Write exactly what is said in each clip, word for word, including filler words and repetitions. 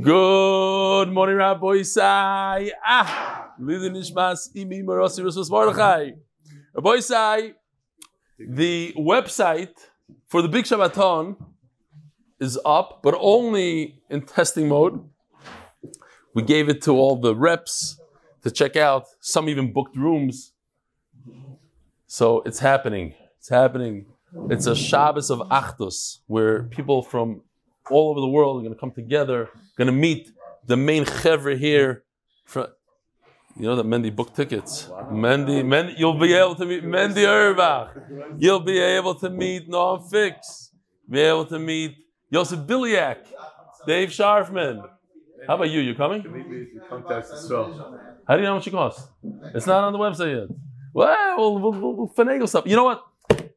Good morning, Rabbi Boisai. Ah, Lili Nishmas Imi Marasi Rismas Mordechai. Rabbi Boisai, the website for the Big Shabbaton is up, but only in testing mode. We gave it to all the reps to check out. Some even booked rooms. So it's happening. It's happening. It's a Shabbos of Achdus, where people from all over the world are going to come together, going to meet the main chevra here. For, you know that Mendy booked tickets. Wow. Mendy, Mendy, you'll be able to meet Mendy Urbach. You'll be able to meet Norm Fix. Be able to meet Yosef Biliak, Dave Sharfman. How about you? You coming? How do you know how much it costs? It's not on the website yet. Well, we'll, we'll, we'll finagle stuff. You know what?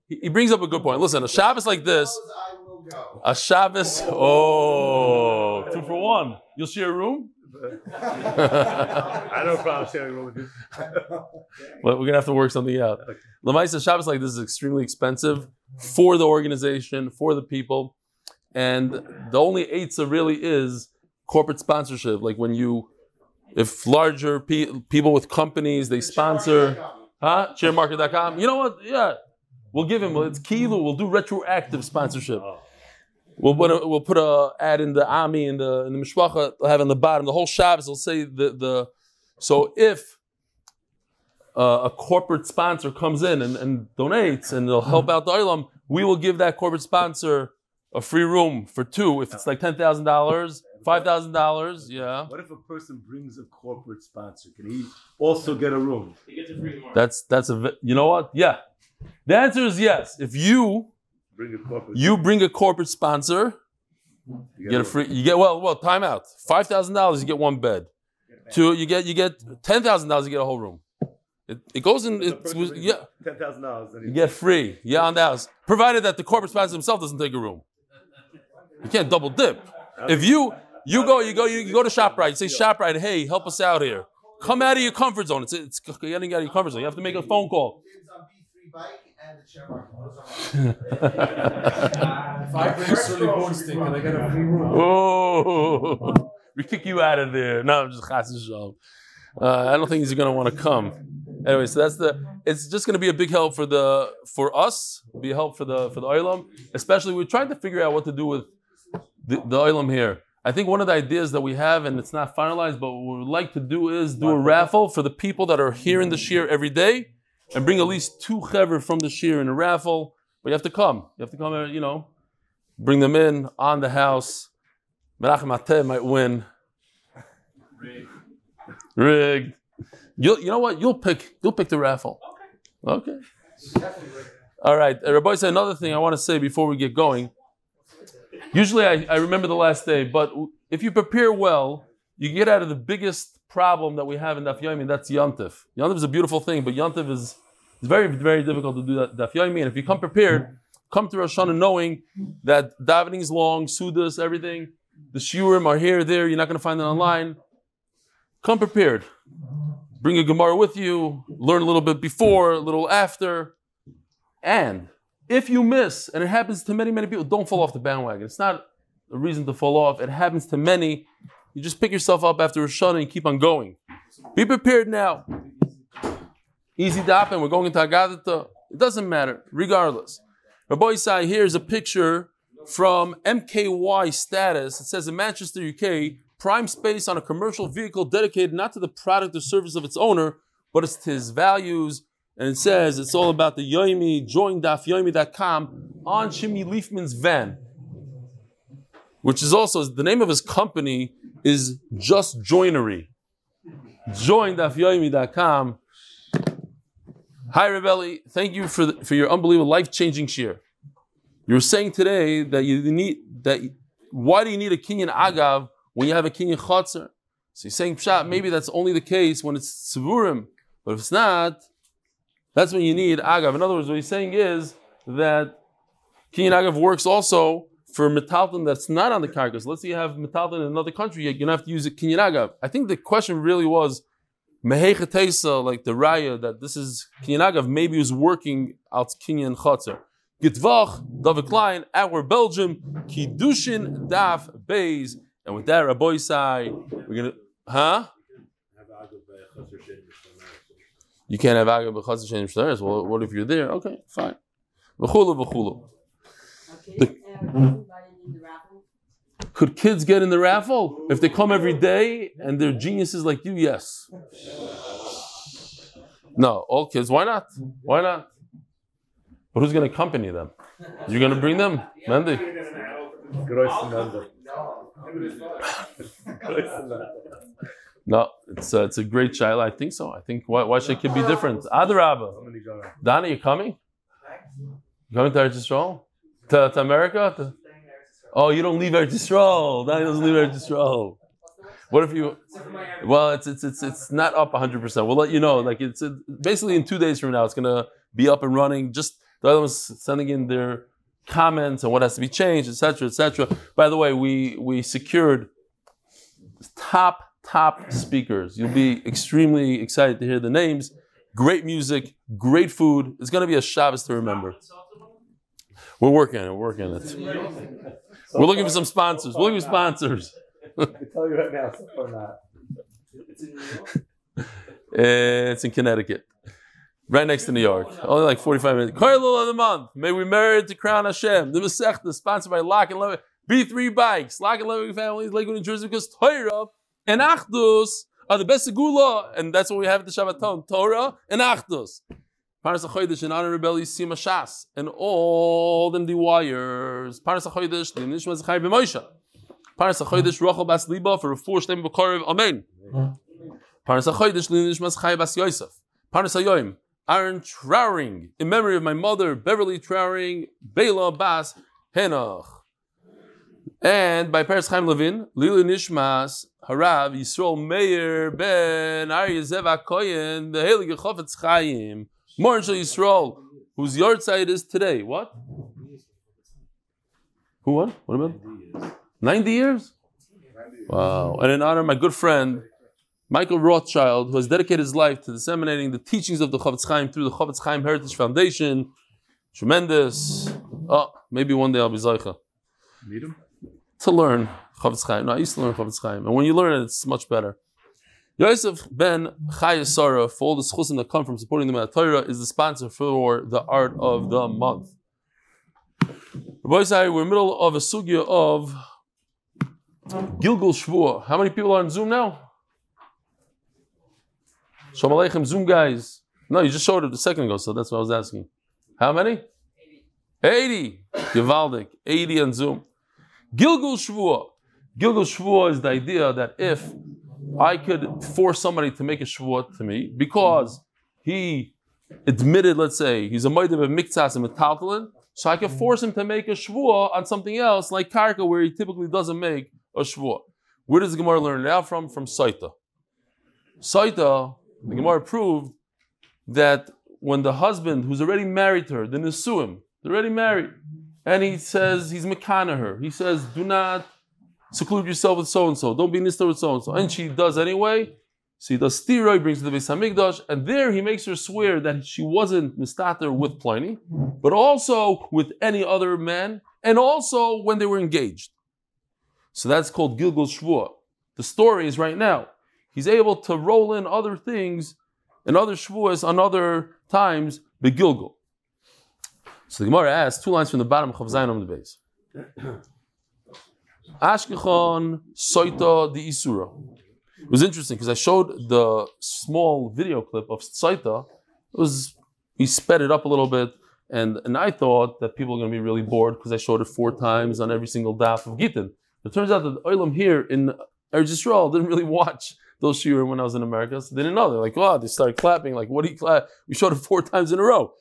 He, he brings up a good point. Listen, a Shabbos like this, a Shabbos, oh, two for one. You'll share a room? I don't know if I'm sharing a room with you. But we're going to have to work something out. Lamaisa, a Shabbos like this is extremely expensive for the organization, for the people. And the only eitzah really is corporate sponsorship. Like when you, if larger pe- people with companies, they sponsor, huh? chair market dot com. You know what? Yeah. We'll give him, it's Kilu, we'll do retroactive sponsorship. We'll put a, we'll put a ad in the Ami, in the, in the Mishpacha, we'll have on the bottom, the whole Shabbos will say the, the so if uh, a corporate sponsor comes in and, and donates and they'll help out the Olam, we will give that corporate sponsor a free room for two, if it's like ten thousand dollars. five thousand dollars, yeah. What if a person brings a corporate sponsor? Can he also get a room? He gets a free room. That's, that's a, you know what? Yeah. The answer is yes. If you bring a corporate, you bring a corporate sponsor, you get, get a free, you get, well, well, time out. five thousand dollars, you get one bed. Two, you get, you get ten thousand dollars, you get a whole room. It, it goes in, it's, yeah. ten thousand dollars. You get free, yeah, on the house. Provided that the corporate sponsor himself doesn't take a room. You can't double dip. If you, You go, you go, you go to ShopRite. Say, ShopRite, hey, help us out here. Come out of your comfort zone. It's it's getting out of your comfort zone. You have to make a phone call. If I bring Sully Bornstein, can I get a free room? Oh, we kick you out of there. No, I'm just chassid shalom. I don't think he's going to want to come. Anyway, so that's the. It's just going to be a big help for the for us. Be a help for the for the olam. Especially, we're trying to figure out what to do with the, the olam here. I think one of the ideas that we have, and it's not finalized, but what we'd like to do is do a raffle for the people that are here in the shir every day, and bring at least two chever from the shir in a raffle. But you have to come. You have to come, you know, bring them in on the house. Menachem Ateh might win. Rigged. Rigged. You, you know what? You'll pick. You'll pick the raffle. Okay. Okay. All right. Rabbi said another thing I want to say before we get going. Usually I, I remember the last day, but if you prepare well, you get out of the biggest problem that we have in Daf Yomi, and that's Yontif. Yontif is a beautiful thing, but Yontif is very, very difficult to do Daf Yomi. And if you come prepared, come to Rosh Hashanah knowing that davening is long, sudas, everything, the shiurim are here, there, you're not going to find it online. Come prepared. Bring a Gemara with you, learn a little bit before, a little after, and if you miss, and it happens to many, many people, don't fall off the bandwagon. It's not a reason to fall off. It happens to many. You just pick yourself up after Rosh Hashanah and keep on going. Be prepared now. Easy dappen. We're going into Haggadah. It doesn't matter, regardless. Rabbi Boisai, here's a picture from M K Y Status. It says, in Manchester, U K, prime space on a commercial vehicle dedicated not to the product or service of its owner, but it's to his values. And it says it's all about the Yomi, join daf yomi dot com, on Shimi Leifman's van, which is also, the name of his company is Just Joinery. join daf yomi dot com. Hi, Rebelli. Thank you for the, for your unbelievable, life-changing share. You were saying today that you need that. Why do you need a Kinyan Agav when you have a Kinyan Chatzar? So you're saying, Pshat, maybe that's only the case when it's Tzivurim, but if it's not, that's when you need Agav. In other words, what he's saying is that Kinyan Agav works also for Metalton that's not on the Karkas. Let's say you have Metalton in another country, you're going to have to use a Kinyan Agav. I think the question really was, Mehechatesa, like the Raya, that this is Kinyan Agav, maybe he was working out Kinyan Chatzar. Gitvach, Dovah Klein, Our Belgium, Kiddushin, Daf, Beis. And with that, Rabbi Boisai, we're gonna, huh? You can't have agah b'chaser she'ein b'shtaris. Well, what if you're there? Okay, fine. V'chulu v'chulu. Okay. Could kids get in the raffle if they come every day and they're geniuses like you? Yes. No, all kids. Why not? Why not? But who's going to accompany them? You're going to bring them, Mendy. No, it's uh, it's a great child. I think so. I think why why should a kid be different? Adarabba. Donna, you coming? You coming to Eretz Yisrael? To, to America? To... Oh, you don't leave Eretz Yisrael. Donnie doesn't leave Eretz Yisrael. What if you? Well, it's it's it's it's not up one hundred percent. We'll let you know. Like it's it, basically in two days from now, it's gonna be up and running. Just the other ones sending in their comments and what has to be changed, et cetera, et cetera. By the way, we we secured top top speakers. You'll be extremely excited to hear the names. Great music, great food. It's gonna be a Shabbos to remember. We're working on it, we're working on it. We're looking for some sponsors. We're looking for sponsors. I can tell you right now, so far not. It's in New York. It's in Connecticut. Right next to New York. Only like forty-five minutes. Koilul of the month. May we merit to crown Hashem. The Masecht is sponsored by Lock and Love. B three Bikes. Lock and Love Families, Lakewood, New Jersey, because Torah and Achdus are the best segula. And that's what we have at the Shabbaton. Torah and Achdus. Paras Achodish and Honor Rebelli Sima Shas. And all them MDYers. Paras Achodish, the Nishma Zechariah Ben Moshe. Paras Achodish, Rochel Bas Leba for a four stem of Amen. Paras Achodish, the Nishma Chaya Bas Yosef. Paras Yomi. Aaron Trauring, in memory of my mother, Beverly Trauring, Baylah Bas Henoch. And by Peretz Chaim Levin, Lili Nishmas, Harav, Yisrael Meir, Ben, Arya Zeva Koyen, the Heilige Chofetz Chaim, Moran Shel Yisrael, whose yard site is today. What? Who won? What about? ninety years? Wow. And in honor of my good friend, Michael Rothschild, who has dedicated his life to disseminating the teachings of the Chofetz Chaim through the Chofetz Chaim Heritage Foundation. Tremendous. Oh, maybe one day I'll be Zaycha. Need him? To learn Chofetz Chaim. No, I used to learn Chofetz Chaim. And when you learn it, it's much better. Yosef Ben Chayasara, for all the schusim that come from supporting the Ma'at Torah, is the sponsor for the Art of the Month. Rabbi Zai, we're in the middle of a sugya of Gilgul Shvuah. How many people are on Zoom now? Shalom Aleichem, Zoom guys. No, you just showed it a second ago, so that's what I was asking. How many? eighty. Gevaldik. eighty on Zoom. Gilgul Shvuah. Gilgul Shvuah is the idea that if I could force somebody to make a Shvuah to me, because he admitted, let's say, he's a Moedim of Miktsas and Metaltalin, so I could force him to make a Shvuah on something else, like Karka, where he typically doesn't make a Shvuah. Where does the Gemara learn it out from? From Saita. Saita. The Gemara proved that when the husband, who's already married to her, the Nisuim, they're already married, and he says, he's Mekana her. He says, do not seclude yourself with so-and-so. Don't be Nista with so-and-so. And she does anyway. So he does Stira, brings her to the Beis HaMikdash, and there he makes her swear that she wasn't Nistater with Pliny, but also with any other man, and also when they were engaged. So that's called Gilgul Shvuah. The story is right now. He's able to roll in other things and other shvuas on other times, but Gilgul. So the Gemara asks, two lines from the bottom, Chav Zayin on the base. Ashkechon Saita di Isura. It was interesting because I showed the small video clip of Saita. It was, he sped it up a little bit, and, and I thought that people were going to be really bored because I showed it four times on every single daf of Gittin. It turns out that the Olam here in Eretz Yisrael didn't really watch those shiurim when I was in America, so they didn't know. They're like, wow, oh, they started clapping. Like, what do you clap? We showed it four times in a row.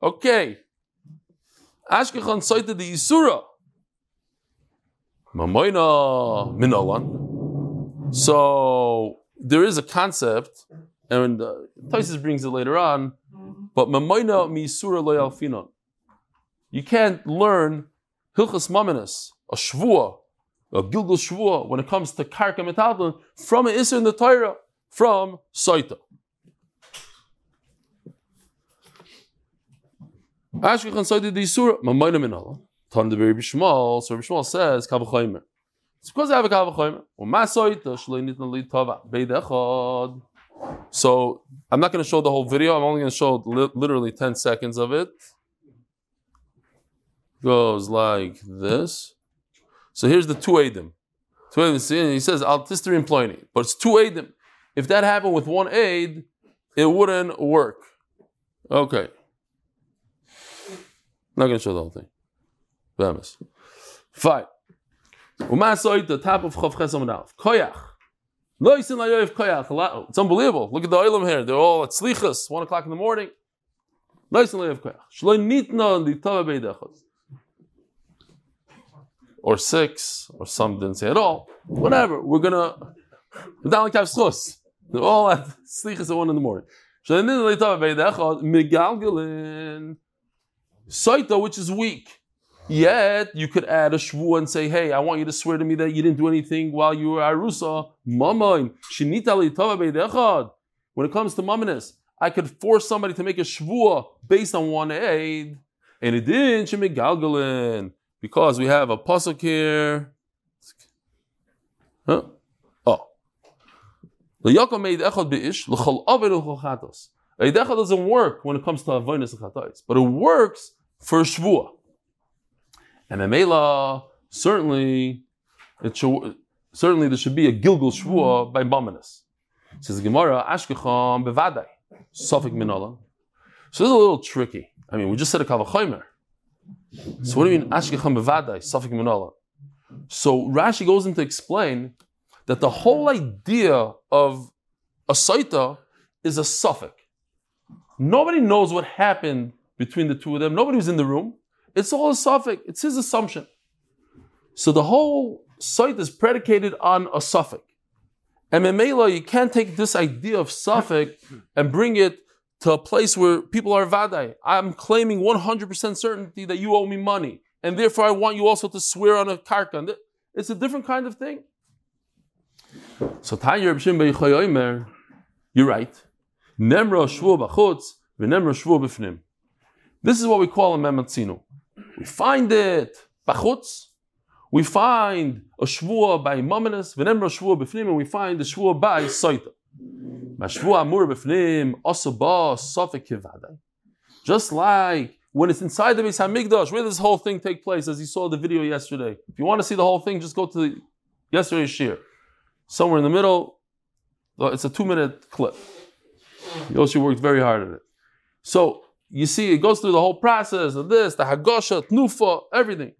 Okay. Ashkechon Saita di Yisura. Mamoina Minalan. So, there is a concept, and uh, Taisus brings it later on, but Mamoina mi Yisura lo yalfinon. You can't learn Hilchas Maminas, a Shvuah, a Gilgul Shvuah, when it comes to Karka Metadlin, from an Isser in the Torah, from Saita. Ashkechan Saita di Yisura, Mamayna Minala. Tan de Rabbi Shmuel, so Rabbi Shmuel says, Kavachaymer. It's because I have a kal v'chomer. U'masoita shlo nitna li tova beidechod. So I'm not going to show the whole video. I'm only going to show li- literally ten seconds of it. Goes like this. So here's the two edim. Two edim. He says al tisteri ploini, but it's two edim. If that happened with one aid, it wouldn't work. Okay. Not going to show the whole thing. Bemis. Fine. Umasoit the top of chav chesamad alf koyach. It's unbelievable. Look at the olim here. They're all at slichas, one o'clock in the morning. Or six, or some didn't say at all. Whatever. We're gonna. They're all at slichas at one in the morning. Saita, which is weak. Yet, you could add a shvuah and say, hey, I want you to swear to me that you didn't do anything while you were arusa. Mamaim, shenita le'tova beidechad. When it comes to mamonos, I could force somebody to make a shvuah based on one aid. And it didn't, shemegalgalin. Because we have a pasuk here. Huh? Oh. Le'yakom eidechad be'ish, l'chal aved l'chal chatos. Eidechad doesn't work when it comes to avoinus and chatos. But it works for shvuah. And Mamela, certainly, it should, certainly there should be a Gilgul Shvuah by Mamonos. It says the Gemara, Ashkecham Bevadai, Sofik Minola. So this is a little tricky. I mean, we just said a Kal Vachomer. So what do you mean Ashkecham Bevadai, Sofik Minola? So Rashi goes in to explain that the whole idea of a Saita is a Sofik. Nobody knows what happened between the two of them. Nobody was in the room. It's all a suffix. It's his assumption. So the whole site is predicated on a suffix. And Memela, you can't take this idea of suffix and bring it to a place where people are vadai. I'm claiming one hundred percent certainty that you owe me money. And therefore I want you also to swear on a karka. It's a different kind of thing. So Tanya Reb Shimon bar Yochai Omer, you're right. Nemra shvuah b'chutz v'nemra shvuah b'fnim. This is what we call a mematzinu. We find it b'chutz. We find a shvuah by mamonos, v'nemra shvuah b'fnim, and we find the shvuah by soita. Ma'shvuah amur b'fnim, asaba safek kivada. Just like when it's inside the Beis HaMikdash, where does this whole thing take place? As you saw the video yesterday. If you want to see the whole thing, just go to the, yesterday's shir. Somewhere in the middle. It's a two-minute clip. Yoshi worked very hard at it. So you see, it goes through the whole process of this, the Hagosha, Tnufa, everything.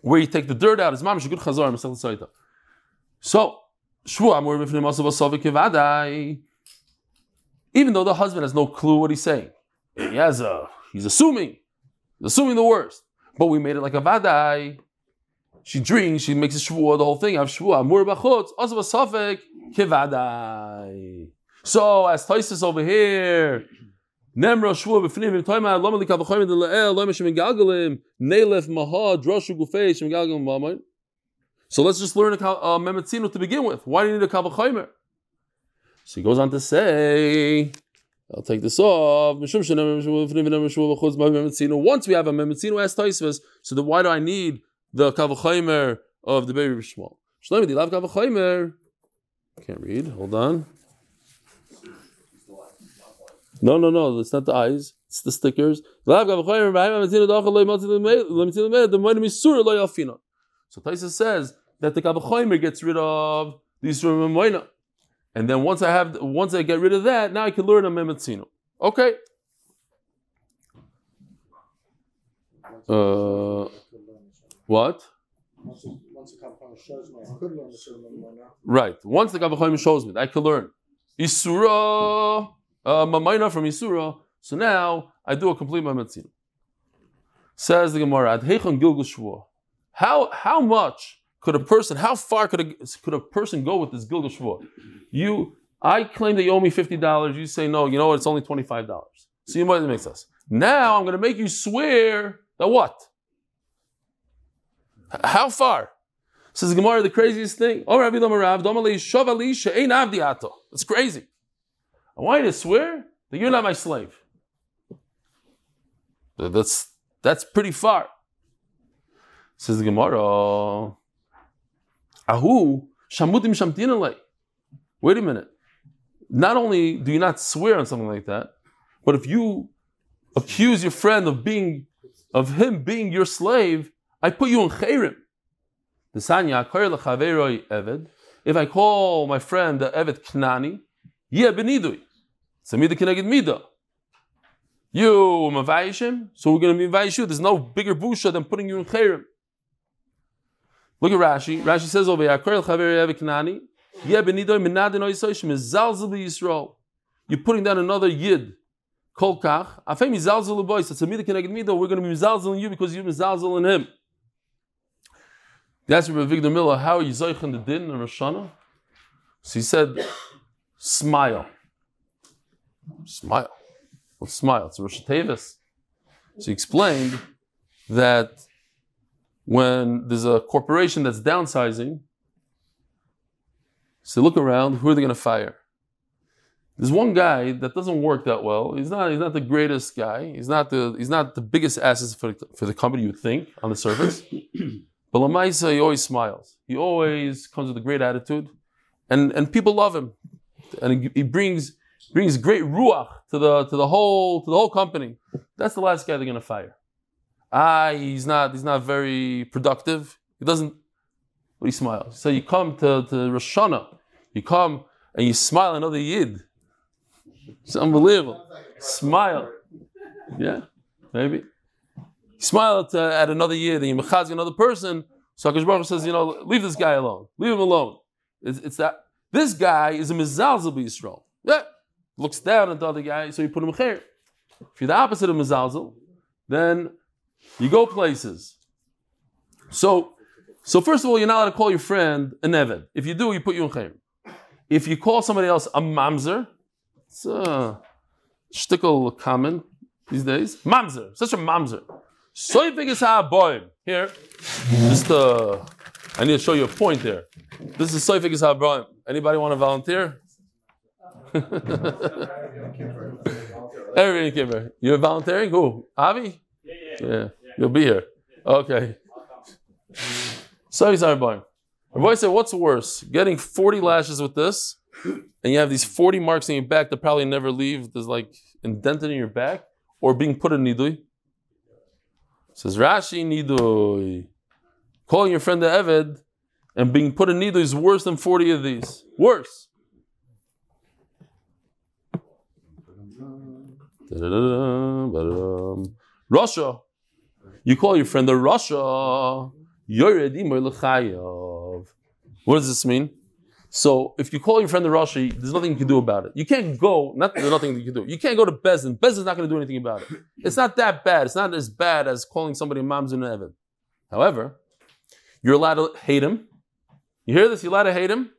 Where you take the dirt out, is mamish good chazar Masecht Soita. So, Shvuah amur b'fnim asav safek kivadai. Even though the husband has no clue what he's saying, he has a, he's assuming, he's assuming the worst. But we made it like a vadai. She drinks, she makes a shvuah, the whole thing. I have shvuah amur b'chutz asav safek kivadai. So, as Tosfos over here. Nemra shvuah b'fnim v'toyma lama li kavachoyim d'le'el loyma shemegalgalim neilef maha droshu gufei shemegalgalim mamayin. So let's just learn a uh, mematzinu to begin with. Why do you need a kavachoyim? So he goes on to say, I'll take this off. Once we have a mematzinu as Tosfos, so then why do I need the kavachoyim of the baby Bishmol? Shlomi di lav kavachoyim. Can't read. Hold on. No, no, no, it's not the eyes, it's the stickers. So Taisa says that the Kavachomer gets rid of these from Moina. And then once I have once I get rid of that, now I can learn a Mematzino. Okay. Uh, what? Right. Once the Kavachomer shows me, I can learn. Isura. Uh, Mamayna from Yisura, so now I do a complete Mamatzin. Says the Gemara, Adheichon Gilgul Shvuah. How how much could a person, how far could a could a person go with this Gilgul Shvuah? You, I claim that you owe me fifty dollars. You say no. You know what? It's only twenty-five dollars. So you might make sense. Now I'm going to make you swear that what? H- how far? Says the Gemara, the craziest thing. Oh, Rabbi Lomarav, Domalei Shavali She'ein Avdi Ato. It's crazy. I want you to swear that you're not my slave. That's that's pretty far. Says the Gemara. Ahu, shamutim shamtinalei. Wait a minute. Not only do you not swear on something like that, but if you accuse your friend of being, of him being your slave, I put you in chayrim. The sanya akar lechaveroi eved. If I call my friend the eved knani, yeh benidui. It's a midah keneged midah. You mavayish him, so we're going to mavayish you. There's no bigger busha than putting you in chayrim. Look at Rashi. Rashi says over here, akar lechaveroi eved knani. You're putting down another yid. Kol kach. Afem yizalzul boys. It's a midah keneged midah. We're going to be mizalzul in you because you're mizalzul in him. That's Rabbi Victor Miller. How are you zoichin the din in Rosh Hashanah? So he said, smile. Smile. Well, smile. It's Rosh Tevis. So he explained that when there's a corporation that's downsizing, so look around, who are they going to fire? There's one guy that doesn't work that well. He's not, he's not the greatest guy. He's not the, he's not the biggest asset for, for the company, you would think, on the surface. But Lamaisa, he always smiles. He always comes with a great attitude. And, and people love him. And he, he brings, brings great ruach to the, to the whole, to the whole company. That's the last guy they're going to fire. Ah, he's not, he's not very productive. He doesn't, but he smiles. So you come to, to Rosh Hashanah. You come and you smile another yid. It's unbelievable. Smile. Yeah, maybe. Smile at, uh, at another yid and you mechazek another person. So HaKadosh Baruch Hu says, you know, leave this guy alone. Leave him alone. It's, it's that this guy is a mezalzel b'Yisrael. Yeah. Looks down at the other guy, so you put him here. If you're the opposite of mezalzel, then you go places. So, so first of all, you're not allowed to call your friend an eved. If you do, you put you in chayim. If you call somebody else a mamzer, it's a shtickle common these days. Mamzer, such a mamzer. Soifig is ha boim. Here, just uh, I need to show you a point there. This is soifig is ha boim. Anybody want to volunteer? Everybody came here. You're volunteering? Who? Avi? Yeah, yeah. Yeah. You'll be here. Okay. Soifig is ha boim. Rabbi Boisai said, what's worse? Getting forty lashes with this, and you have these forty marks in your back that probably never leave, there's like indented in your back, or being put in nidui? Says Rashi, nidui. Calling your friend the eved and being put in nidui is worse than forty of these. Worse. Russia. You call your friend the Russia. What does this mean? So, if you call your friend the Rashi, there's nothing you can do about it. You can't go, not, there's nothing you can do. You can't go to Bezdin. Bezdin's not going to do anything about it. It's not that bad. It's not as bad as calling somebody Mamzer and Eved. However, you're allowed to hate him. You hear this? You're allowed to hate him.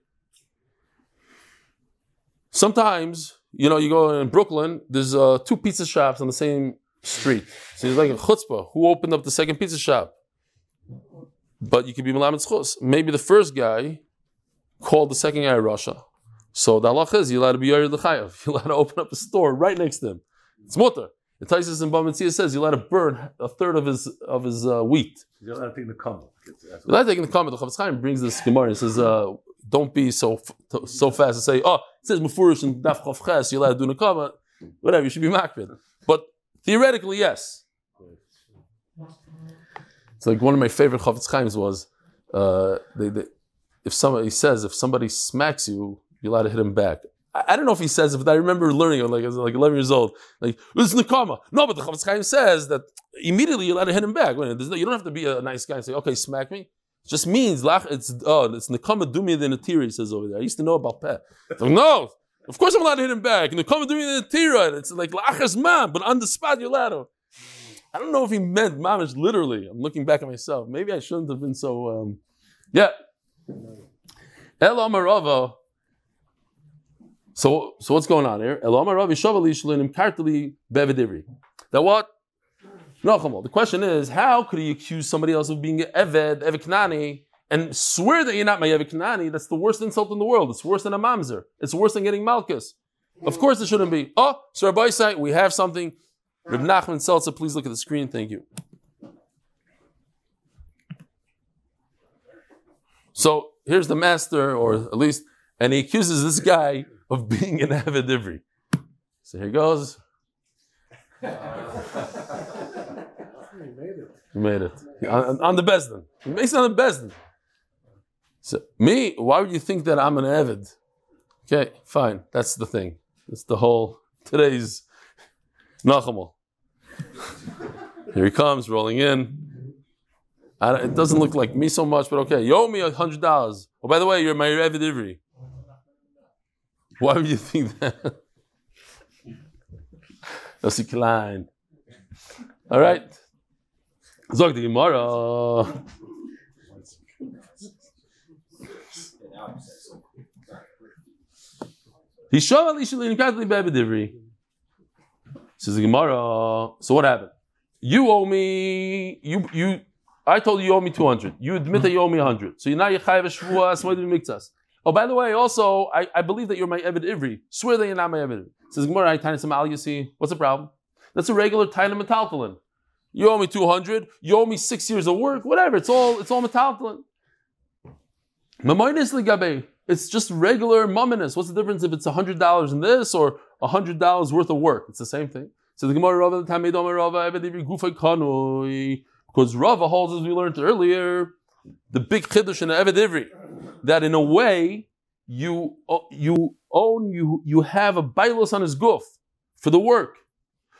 Sometimes, you know, you go in Brooklyn, there's uh, two pizza shops on the same street. So, it's like a chutzpah. Who opened up the second pizza shop? But you could be melamed zchus. Maybe the first guy called the second guy Rasha. So the halacha is you're allowed to be yored l'chayav. You're allowed to open up a store right next to him. It's mutter. The Taisus in Bamitzia says you're allowed to burn a third of his of his uh, wheat. You're allowed to take the kamel. You're allowed to take the kamel. The Chavetz Chaim brings this gemara and says, uh, "Don't be so so fast to say, oh, it says mufurish and daf chavches. You're allowed to do the kamel. Whatever. You should be makbid. But theoretically, yes." It's like one of my favorite Chavetz Chaims was, uh, they, they, if somebody he says if somebody smacks you, you're allowed to hit him back. I, I don't know if he says it, but I remember learning it like I was like eleven years old. Like this is nekama. No, but the Chavetz Chaim says that immediately you're allowed to hit him back. No, you don't have to be a nice guy and say, okay, smack me. It just means lach. It's oh, it's nekama dumi the natiri says over there. I used to know about peh. Like, no, of course I'm allowed to hit him back. Nekama dumi the natira. It's like lachas man, but on the spot you're allowed to. I don't know if he meant mamish literally. I'm looking back at myself. Maybe I shouldn't have been so. Um, yeah. El Amarava. So, so what's going on here? El Amarava Shavali Shalinim Kartali Bevedivri. That what? No, come on. The question is, how could he accuse somebody else of being Eved, Eviknani, and swear that you're not my Eviknani? That's the worst insult in the world. It's worse than a mamzer. It's worse than getting Malkus. Of course, it shouldn't be. Oh, so Rabbi Boisai, we have something. Reb Nachman Seltzer, please look at the screen. Thank you. So here's the master, or at least, and he accuses this guy of being an avid divri. So here goes. He made it. He made it. On, on the Besdin. He makes it on the Besdin. So, me, why would you think that I'm an avid? Okay, fine. That's the thing. That's the whole, today's Nachamal. Here he comes, rolling in. I, it doesn't look like me so much, but okay. You owe me a hundred dollars. Oh, by the way, you're my avid divri. Why would you think that? Yosef Klein. All right. Zog the Gemara. He showed at least incredibly bad delivery. Says the Gemara. So what happened? You owe me. You you. I told you you owe me two hundred. You admit that you owe me a hundred. So you now you chayav shvuah smoidim miktas. Oh, by the way, also, I, I believe that you're my Eved Ivri. Swear that you're not my Eved Ivri. Says Gemara, I tiny some al, you see. What's the problem? That's a regular tiny metaltalin. You owe me two hundred, you owe me six years of work, whatever. It's all it's all metaltalin. Mamoinis ligabe. It's just regular mamonis. What's the difference if it's one hundred dollars in this or one hundred dollars worth of work? It's the same thing. Says the Gemara, Rava, the Tamedom, Rava, Eved Ivri, Gufay Kanoi. Because Rava holds, as we learned earlier, the big Kiddush in the Eved Ivri. That in a way, you you own, you you have a bailus on his goof for the work.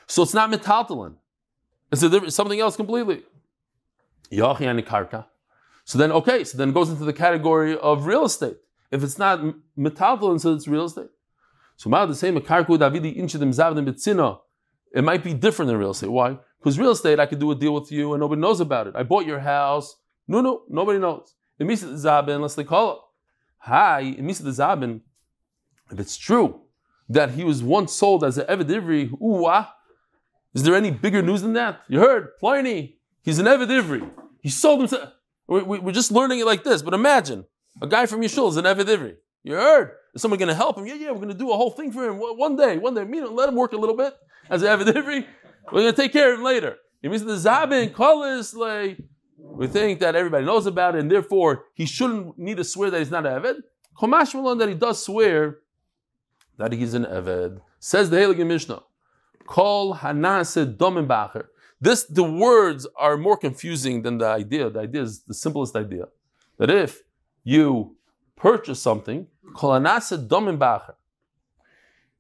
So it's not metaltalin. It's, it's something else completely. Yachi anikarka. So then, okay, so then it goes into the category of real estate. If it's not metaltalin, so it's real estate. So ma the same, it might be different than real estate. Why? Because real estate, I could do a deal with you and nobody knows about it. I bought your house. No, no, nobody knows. It means the Zabin, unless they call it. Hi, it means the Zabin. If it's true that he was once sold as an Eved Ivri, ooh, ah, is there any bigger news than that? You heard, Pliny, he's an Eved Ivri. He sold himself. We, we, we're just learning it like this, but imagine a guy from Yeshul is an Eved Ivri. You heard? Is someone going to help him? Yeah, yeah, we're going to do a whole thing for him one day, one day. Meet him, let him work a little bit as an Eved Ivri. We're going to take care of him later. It means the Zabin, Kalis, like. We think that everybody knows about it, and therefore he shouldn't need to swear that he's not an Eved. Chumash will learn that he does swear that he's an Eved. Says the Heilige Mishnah, Kol hanase domin b'acher. This, the words are more confusing than the idea. The idea is the simplest idea. That if you purchase something, Kol hanase domin b'acher.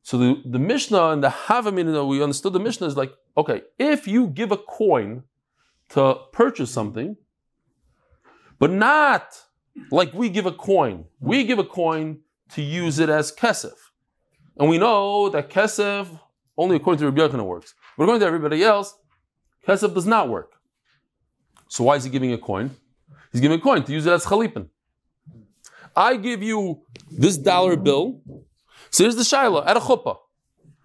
So the, the Mishnah and the Havamina that we understood the Mishnah is like, okay, if you give a coin to purchase something, but not like we give a coin. We give a coin to use it as kesef. And we know that kesef, only according to Rabbi Yochanan, works. But according to everybody else, kesef does not work. So why is he giving a coin? He's giving a coin to use it as chalipin. I give you this dollar bill. So here's the shayla, at a chuppah.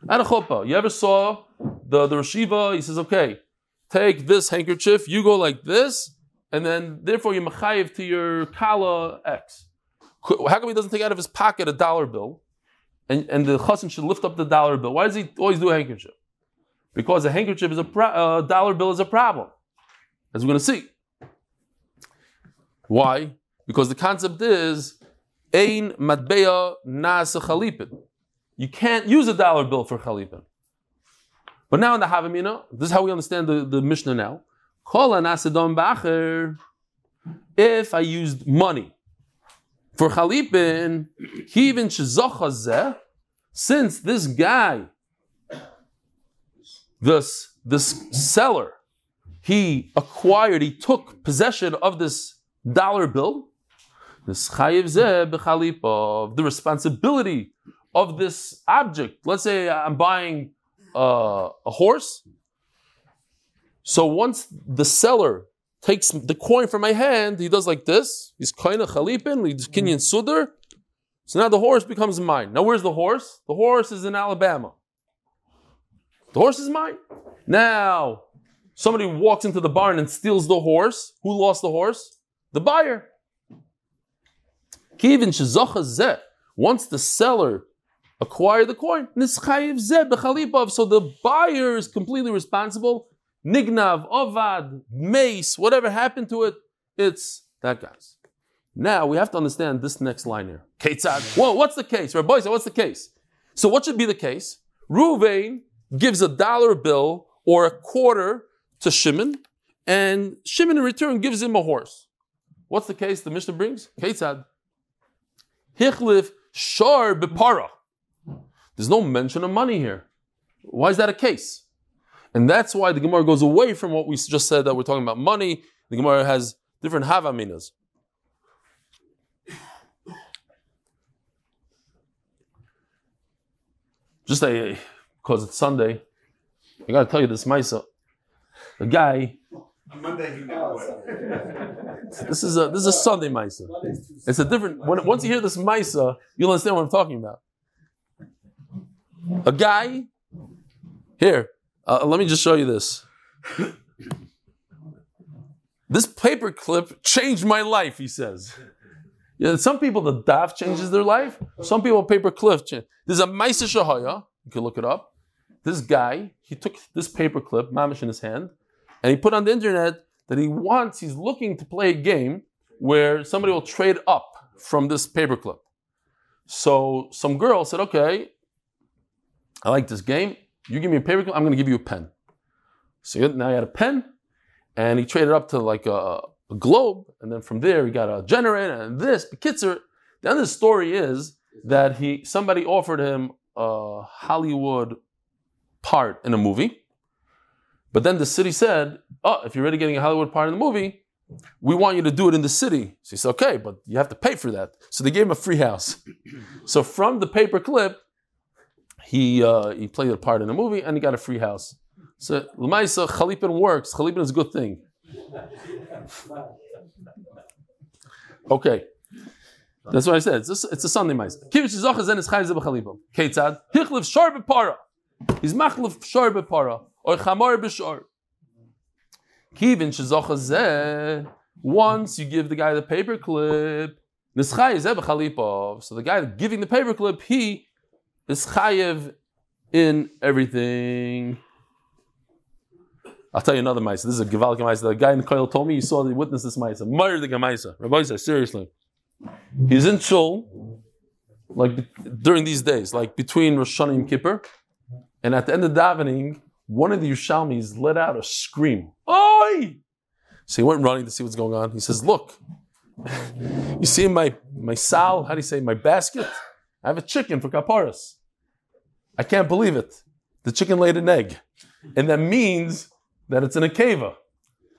At a chuppah. You ever saw the, the Rosh Yeshiva? He says, okay, take this handkerchief, you go like this, and then therefore you mechayiv to your kala X. How come he doesn't take out of his pocket a dollar bill? And, and the chassan should lift up the dollar bill. Why does he always do a handkerchief? Because a handkerchief is a pro- uh, dollar bill is a problem, as we're going to see. Why? Because the concept is ein matbeya nasa chalipin. You can't use a dollar bill for chalipin. But now in the Havamina, this is how we understand the, the Mishnah now. Kol hanasadom b'acher. If I used money for Chalipin, kivin shezocha zeh, since this guy, this, this seller, he acquired, he took possession of this dollar bill, this chayiv zeh b'chalipov, the responsibility of this object. Let's say I'm buying Uh, a horse. So once the seller takes the coin from my hand, he does like this. He's kind of chalipin, he's Kenyan sudar. So now the horse becomes mine. Now where's the horse? The horse is in Alabama. The horse is mine. Now somebody walks into the barn and steals the horse. Who lost the horse? The buyer. Kivin shezocha zeh. Once the seller acquire the coin. So the buyer is completely responsible. Nignav, ovad, mace, whatever happened to it, it's that guy's. Now we have to understand this next line here. Ketzad. Whoa, what's the case? Rabbi Boisai, what's the case? So what should be the case? Reuven gives a dollar bill or a quarter to Shimon, and Shimon in return gives him a horse. What's the case the Mishnah brings? Ketzad. Hichlif shor bepara. There's no mention of money here. Why is that a case? And that's why the Gemara goes away from what we just said, that we're talking about money. The Gemara has different havaminas. Just a, because it's Sunday, I got to tell you this, Maisa. A guy. Monday he knows. This is a this is a Sunday Maisa. It's a different. When, once you hear this Maisa, you'll understand what I'm talking about. A guy. Here, uh, let me just show you this. This paper clip changed my life, he says. You know, some people, the daf changes their life. Some people, paper clip change. There's a Maisa Shahaya. You can look it up. This guy, he took this paper clip, mamish in his hand, and he put on the internet that he wants, he's looking to play a game where somebody will trade up from this paper clip. So some girl said, okay, I like this game. You give me a paper clip, I'm going to give you a pen. So now he had a pen, and he traded up to like a, a globe, and then from there he got a generator, and this, Bekitzer. The end of the story is that he somebody offered him a Hollywood part in a movie, but then the city said, oh, if you're already getting a Hollywood part in the movie, we want you to do it in the city. So he said, okay, but you have to pay for that. So they gave him a free house. So from the paper clip, He uh, he played a part in a movie and he got a free house. So l'maisa, chalipin works. Chalipin is a good thing. Okay, that's what I said. It's a, it's a Sunday ma'isa. Kivish zochah zen is chayv zebachalipim. Keitzad hichlev shor bepara. He's machlev shor bepara or chamar b'shor. Kivish zochah zen. Once you give the guy the paperclip, nischay zebachalipov. So the guy giving the paperclip, he is chayev in everything. I'll tell you another ma'isa. This is a gevaldik ma'isa. The guy in the koil told me he saw the witness this ma'isa. Murder the ma'isa. Rabbi Boisai, seriously, he's in shul like during these days, like between Rosh Hashanah and Kippur, and at the end of davening, one of the Yushalmis let out a scream. Oi! So he went running to see what's going on. He says, "Look, you see my my sal? How do you say my basket? I have a chicken for kaparas. I can't believe it. The chicken laid an egg. And that means that it's an akeva.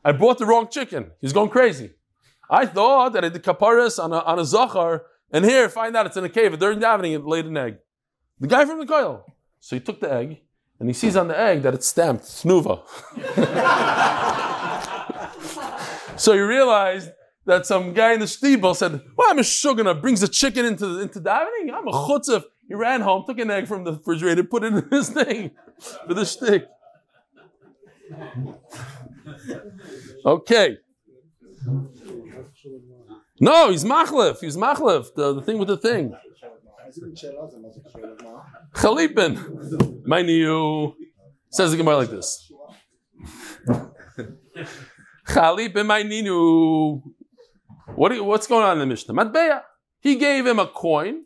I bought the wrong chicken." He's going crazy. I thought that I did kaparas on a, on a zachar, and here, find out it's an akeva. During davening, it laid an egg. The guy from the koil. So he took the egg, and he sees on the egg that it's stamped, snuva. So he realized that some guy in the shtibel said, well, I'm a shugana, brings a chicken into, into davening. I'm a chutzif. He ran home, took an egg from the refrigerator, put it in his thing for the shtick. Okay. No, he's machlef. He's machlef. The, the thing with the thing. Chalipin. My new says the Gemara like this. Chalipin, my ninu. What you, what's going on in the Mishnah? Matbeya. He gave him a coin,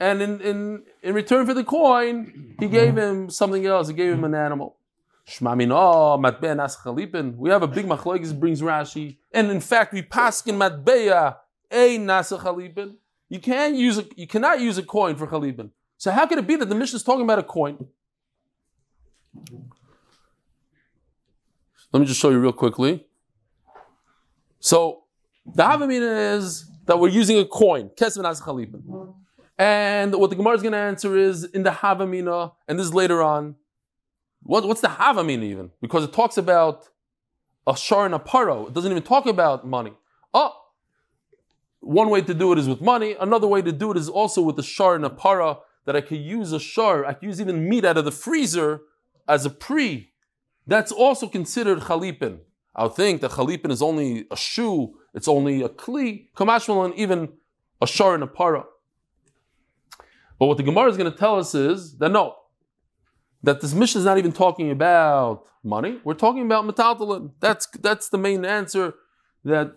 and in, in, in return for the coin, he gave him something else. He gave him an animal. Shmamin, oh, matbeya nas chalipin. We have a big machlokes, brings Rashi. And in fact, we paskin matbeya a nas chalipin. You can't use a, you cannot use a coin for chalipin. So how could it be that the Mishnah is talking about a coin? Let me just show you real quickly. So the havamina is that we're using a coin, kesef nas chalipin, and what the Gemara is going to answer is in the havamina, and this is later on. What, what's the havamina even? Because it talks about a shar and a paro. It doesn't even talk about money. Oh, one way to do it is with money. Another way to do it is also with a shar and a para. That I could use a shar. I could use even meat out of the freezer as a pre. That's also considered chalipin. I would think that chalipin is only a shoe, it's only a kli, kamashmal, and even a shar and a para. But what the Gemara is going to tell us is that no, that this Mishnah is not even talking about money. We're talking about metaltalin. That's that's the main answer. That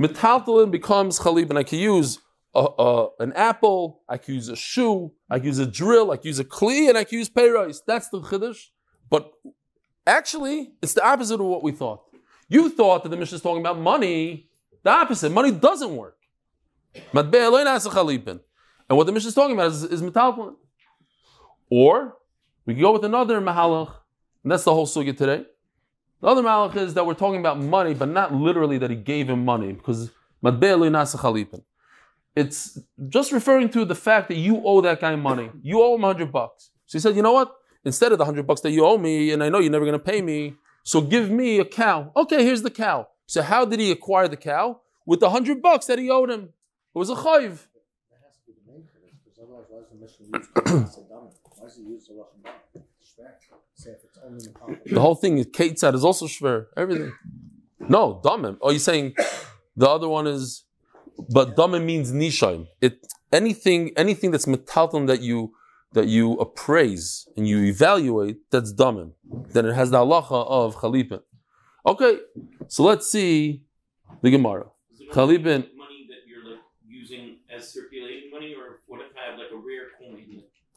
Metaltalin becomes chalib, and I can use a, a, an apple, I can use a shoe, I can use a drill, I can use a kli, and I can use peiros. That's the chiddush. But actually, it's the opposite of what we thought. You thought that the Mishnah is talking about money. The opposite. Money doesn't work. And what the Mishnah is talking about is, is metaltalin. Or we can go with another mahalach, and that's the whole sugya today. The other malach is that we're talking about money, but not literally that he gave him money, because it's just referring to the fact that you owe that guy money. You owe him one hundred bucks. So he said, you know what? Instead of the one hundred bucks that you owe me, and I know you're never going to pay me, so give me a cow. Okay, here's the cow. So how did he acquire the cow? With the one hundred bucks that he owed him. It was a chayv. That has to be the main for this, because otherwise why is the mission used to why does he use the Russian dollar? The whole thing is Ketzad is also shver. Everything. No, damim. Oh, you're saying the other one is, but damim means nishaim. It anything anything that's metalton that you that you appraise and you evaluate, that's damim. Then it has the halacha of chalipin. Okay, so let's see the Gemara. Chalipin. Money that you're like using as circulating money, or what if I have like a rare coin?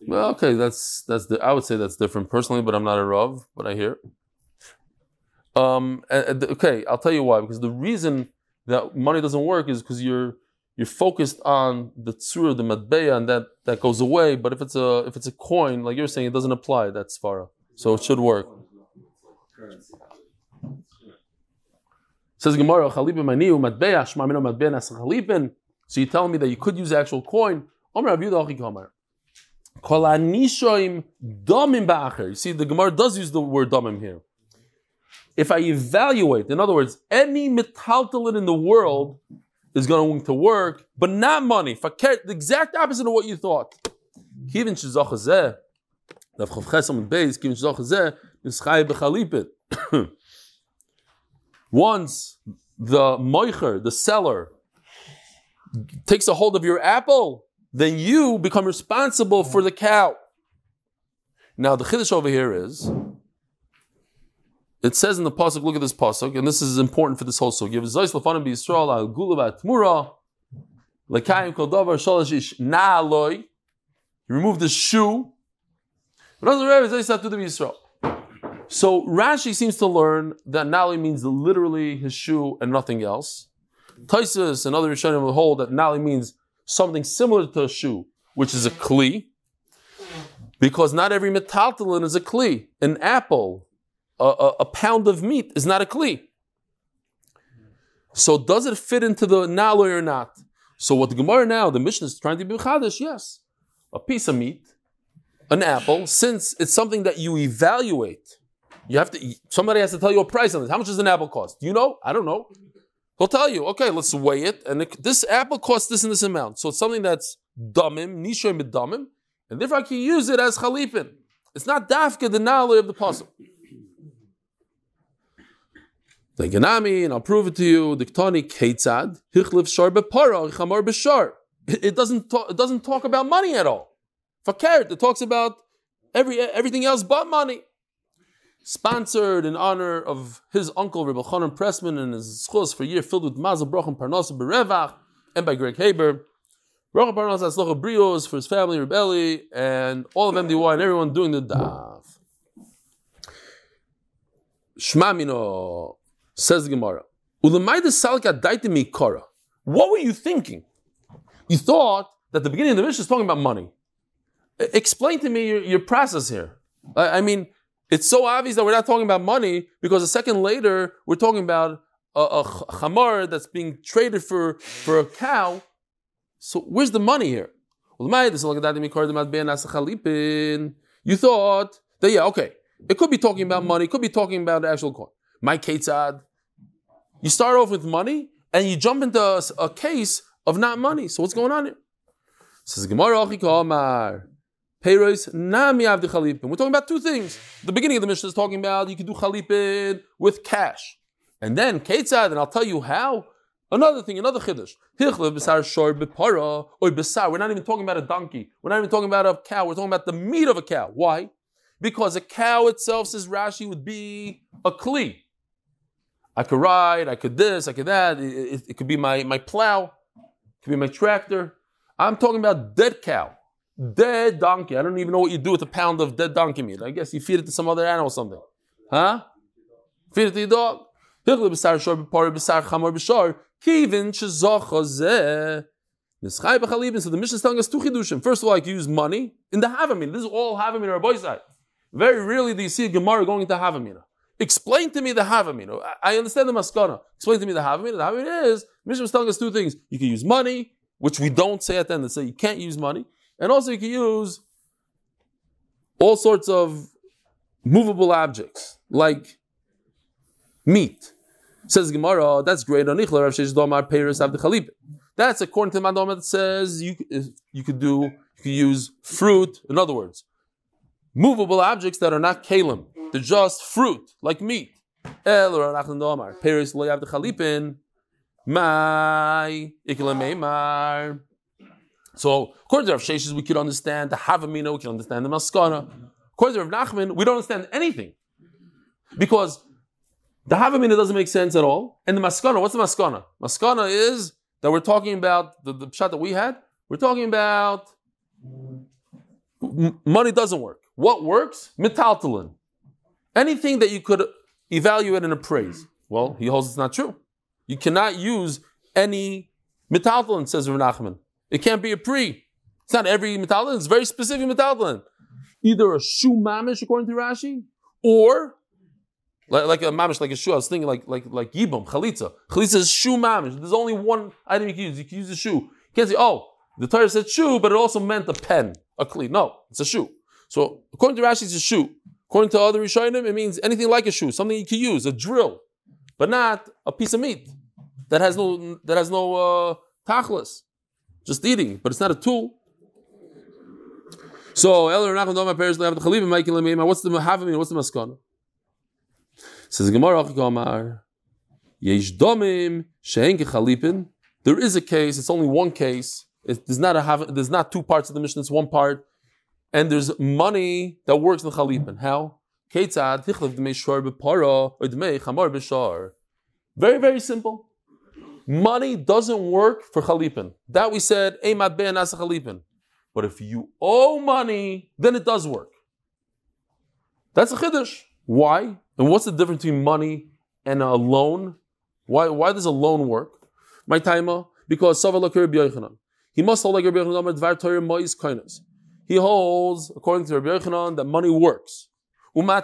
Well, okay, that's that's the, I would say that's different personally, but I'm not a rav, but I hear. Um, and, okay, I'll tell you why. Because the reason that money doesn't work is because you're you're focused on the tzur, the matbeya, and that, that goes away. But if it's a if it's a coin, like you're saying, it doesn't apply. That's fara, so it should work. Says Gemara, chalipin maniu matbeya shmamino matbeya nas chalipin. So you're telling me that you could use the actual coin? Amar Rabbi Yehuda Achikamar. You see, the Gemara does use the word damim here. If I evaluate, in other words, any metaltalin in the world is going to work, but not money. The exact opposite of what you thought. Once the moicher, the seller, takes a hold of your apple, then you become responsible for the cow. Now the chiddush over here is, it says in the pasuk, look at this pasuk, and this is important for this whole sugya. You remove the shoe. So Rashi seems to learn that na'aloi means literally his shoe and nothing else. Taisus and other Rishonim will hold that na'aloi means something similar to a shoe, which is a kli, because not every metaltalin is a kli. An apple, a, a, a pound of meat is not a kli. So does it fit into the naloi or not? So what the Gemara now, the Mishnah is trying to be chadish, yes. A piece of meat, an apple, since it's something that you evaluate, you have to. Somebody has to tell you a price on this. How much does an apple cost? Do you know? I don't know. He'll tell you, okay, let's weigh it, and it, this apple costs this and this amount. So it's something that's damim, nishoim with damim, and therefore I can use it as chalipin. It's not dafka, the na'aloi of the pasuk. Like an Ami, and I'll prove it to you, diktoni keitzad, hichlev shar bepara, chamar beshar. It doesn't talk, it doesn't talk about money at all. For carrot, it talks about every everything else but money. Sponsored in honor of his uncle, Rebbe Chanan Pressman, and his schus for a year filled with mazel, bracha, and parnasa berevach, and by Greg Haber. Bracha, parnasa, aslocha, brios for his family, Rebbe Eli, and all of M D Y, and everyone doing the daf. Shmamino, says the Gemara, Ulamaida salka daitimi kara. What were you thinking? You thought that the beginning of the Mishnah is talking about money. Explain to me your, your process here. I, I mean, it's so obvious that we're not talking about money because a second later we're talking about a, a chamar that's being traded for, for a cow. So where's the money here? You thought that, yeah, okay, it could be talking about money, it could be talking about the actual coin. My ketzad. You start off with money and you jump into a, a case of not money. So what's going on here? Says Gemara Achika Amar. We're talking about two things. The beginning of the Mishnah is talking about you can do chalipin with cash. And then, Ketzad, and I'll tell you how. Another thing, another chiddush. We're not even talking about a donkey. We're not even talking about a cow. We're talking about the meat of a cow. Why? Because a cow itself, says Rashi, would be a kli. I could ride, I could this, I could that. It, it, it could be my, my plow, it could be my tractor. I'm talking about dead cow, dead donkey. I don't even know what you do with a pound of dead donkey meat. I guess you feed it to some other animal or something. Huh? Feed it to your dog. So the Mishnah is telling us two Chiddushim. First of all, I can use money in the Havamina. This is all Havamina or Rabbi Boisai. Very rarely do you see a Gemara going into Havamina. Explain to me the Havamina. I understand the Maskana. Explain to me the Havamina. The Havamina is, the Mishnah is telling us two things. You can use money, which we don't say at the end. They say you can't use money. And also you can use all sorts of movable objects, like meat. Says Gemara, that's great. That's according to the Mandom that says you you could do you could use fruit. In other words, movable objects that are not kalim, they're just fruit like meat. So according to Rav Sheshes, we could understand the Havamina, we can understand the Maskana. According to Rav Nachman, we don't understand anything because the Havamina doesn't make sense at all, and the Maskana. What's the Maskana? Maskana is that we're talking about, the, the pshat that we had, we're talking about m- money doesn't work. What works? Metaltalin. Anything that you could evaluate and appraise. Well, he holds it's not true. You cannot use any metaltalin, says Rav Nachman. It can't be a pre. It's not every metaltalin, it's very specific metaltalin. Either a shoe mamish, according to Rashi, or Like, like a mamish, like a shoe. I was thinking like like like yibam, chalitza. Chalitza is shoe mamish. There's only one item you can use. You can use a shoe. You can't say, oh, the Torah said shoe, but it also meant a pen, a kli. No, it's a shoe. So according to Rashi, it's a shoe. According to other Rishonim, it means anything like a shoe, something you can use, a drill, but not a piece of meat that has no that has no uh, tachlis, just eating. But it's not a tool. So Elor Nachman Doma Peres Le'Avd Chalibim Ma'ikin Le'Meimah. What's the Havamina? What's the Maskana? Says Gemara Achikamar, Yesh Domim She'en Kechalipin. There is a case. It's only one case. It, there's not a There's not two parts of the Mishnah. It's one part, and there's money that works in the Chalipin. How? Keitzad Tichlav D'Mei Shor B'Para or D'Mei Chamar B'Shar. Very very simple. Money doesn't work for Chalipin. That we said Eimad Be'an Asa Chalipin. But if you owe money, then it does work. That's a Chiddush. Why? And what's the difference between money and a loan? Why why does a loan work? My taima, because he must hold like Rabbi Yochanan. He holds, according to Rabbi Yochanan, that money works. And how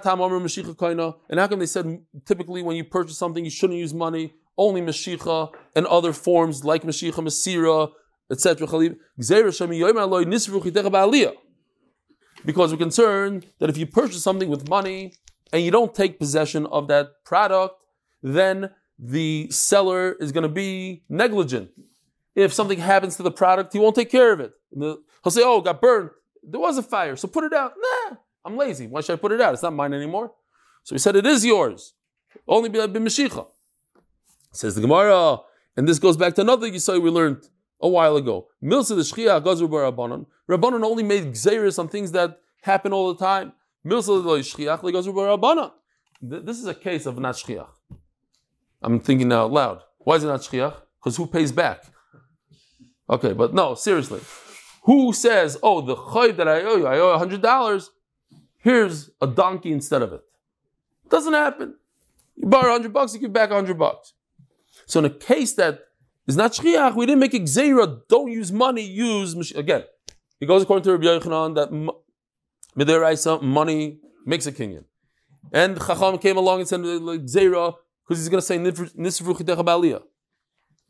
come they said typically when you purchase something you shouldn't use money, only Mishpacha and other forms like Mishpacha, Masira, et cetera. Because we're concerned that if you purchase something with money, and you don't take possession of that product, then the seller is going to be negligent. If something happens to the product, he won't take care of it. He'll say, oh, it got burned. There was a fire, so put it out. Nah, I'm lazy. Why should I put it out? It's not mine anymore. So he said, it is yours. Only be Mishicha. Says the Gemara, and this goes back to another Yisai we learned a while ago. Milsa the Shchia Gazur Bar Rabbanon. Rabbanon only made Xeris on things that happen all the time. This is a case of not shchiach. I'm thinking out loud. Why is it not shchiach? Because who pays back? Okay, but no, seriously. Who says, oh, the chayv that I owe you, I owe one hundred dollars, here's a donkey instead of it. Doesn't happen. You borrow one hundred bucks, you give back one hundred bucks. So in a case that is not shchiach, we didn't make a gzeira, don't use money, use, mish- again, it goes according to Rabbi Yochanan that m- Midiraisa, money makes a kinyan. And Chacham came along and said, like, Zera, because he's going to say, Nisru Chitecha Ba'aliyah.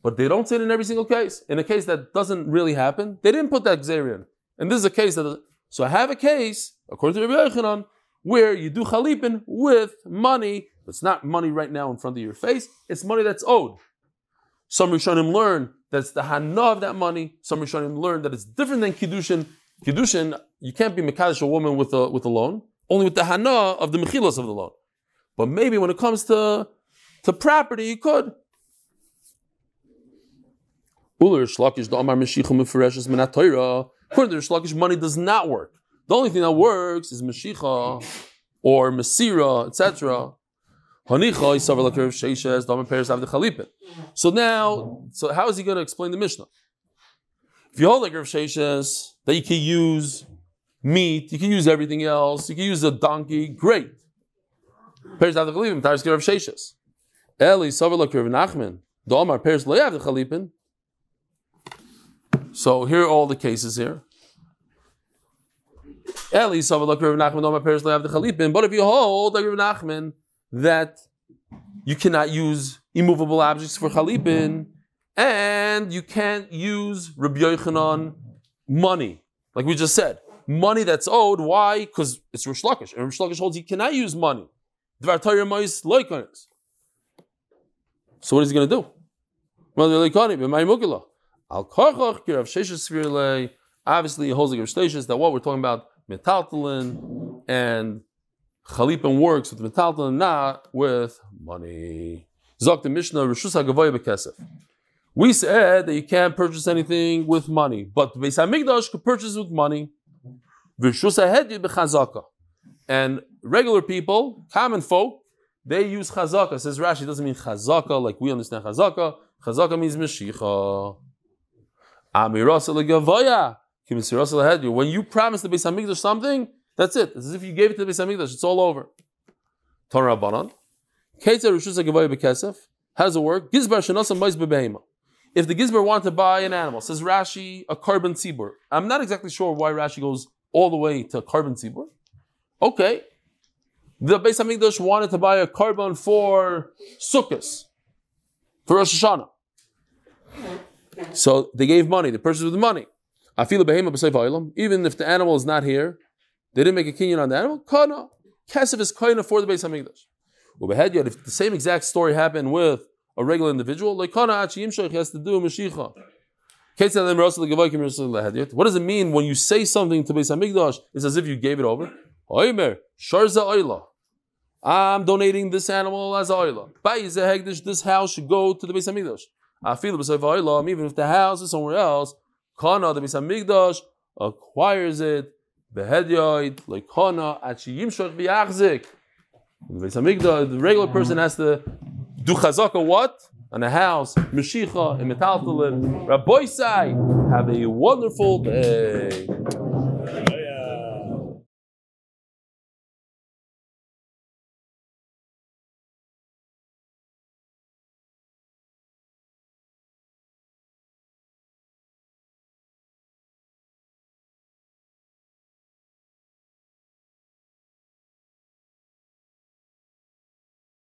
But they don't say it in every single case. In a case that doesn't really happen, they didn't put that Zera in. And this is a case that, so I have a case, according to Rabbi Yochanan, where you do Chalipin with money. It's not money right now in front of your face, it's money that's owed. Some Rishonim learn that it's the Hana of that money. Some Rishonim learn that it's different than Kiddushin. Kiddushin, you can't be mekadosh a woman with a with a loan, only with the hana of the mechilas of the loan. But maybe when it comes to to property, you could. According to Shlakish, money does not work. The only thing that works is Meshicha or Mesira, et cetera. So now, so how is he going to explain the Mishnah? If you hold like Rav Sheshes, that you can use meat, you can use everything else, you can use a donkey, great. Peretz Avdei Chalipin, Taris Rav Sheshes. Eli Savar Lak Rav Nachman, Domar Peretz Lo Avdei Chalipin. So here are all the cases here. Eli Savar Lak Rav Nachman, Domar Peretz Lo Avdei Chalipin. But if you hold like Rav Nachman, that you cannot use immovable objects for chalipin, and you can't use Rabbi Yochanan money, like we just said. Money that's owed, why? Because it's Rish Lakish, and Rish Lakish holds he cannot use money. So what is he going to do? Obviously, he holds the Rav that what we're talking about, metaltalin, and Chalipin works with metal and not with money. Zok the Mishnah, Rishus HaGavoy B'Kesef. We said that you can't purchase anything with money, but Beis HaMikdash could purchase with money. Rishus HaHedid B'Chazaka. And regular people, common folk, they use Chazaka. It says Rashi, it doesn't mean Chazaka like we understand Chazaka. Chazaka means Mishicha. Ami Rasa L'Gavoya. Kim Rasa L'Hedid. When you promise the Beis HaMikdash something, that's it. It's as if you gave it to the Beis HaMikdash. It's all over. Ton Rabbanon. How does it work? If the Gizbar wanted to buy an animal, says Rashi, a carbon tzibur. I'm not exactly sure why Rashi goes all the way to carbon tzibur. Okay. The Beis HaMikdash wanted to buy a carbon for Sukkos, for Rosh Hashanah. So they gave money. They purchased with the money. Even if the animal is not here, they didn't make a kinyan on the animal. Kana kesef is kaina for the Beis Hamikdash. Ubehediyot. If the same exact story happened with a regular individual, like kana achiyim shoich has to do mishicha. What does it mean when you say something to Beis Hamikdash? It's as if you gave it over. Oimer sharza oila. I'm donating this animal as oila. Ba'izah hegdish. This house should go to the Beis Hamikdash. Afilu b'sayv oila. Even if the house is somewhere else, kana the Beis Hamikdash acquires it. Behediyot, leikona, achi yimshot biachzik. The regular person has to do chazaka what? On a house, mishicha, and metaltalin. Rabbi Boisai, have a wonderful day.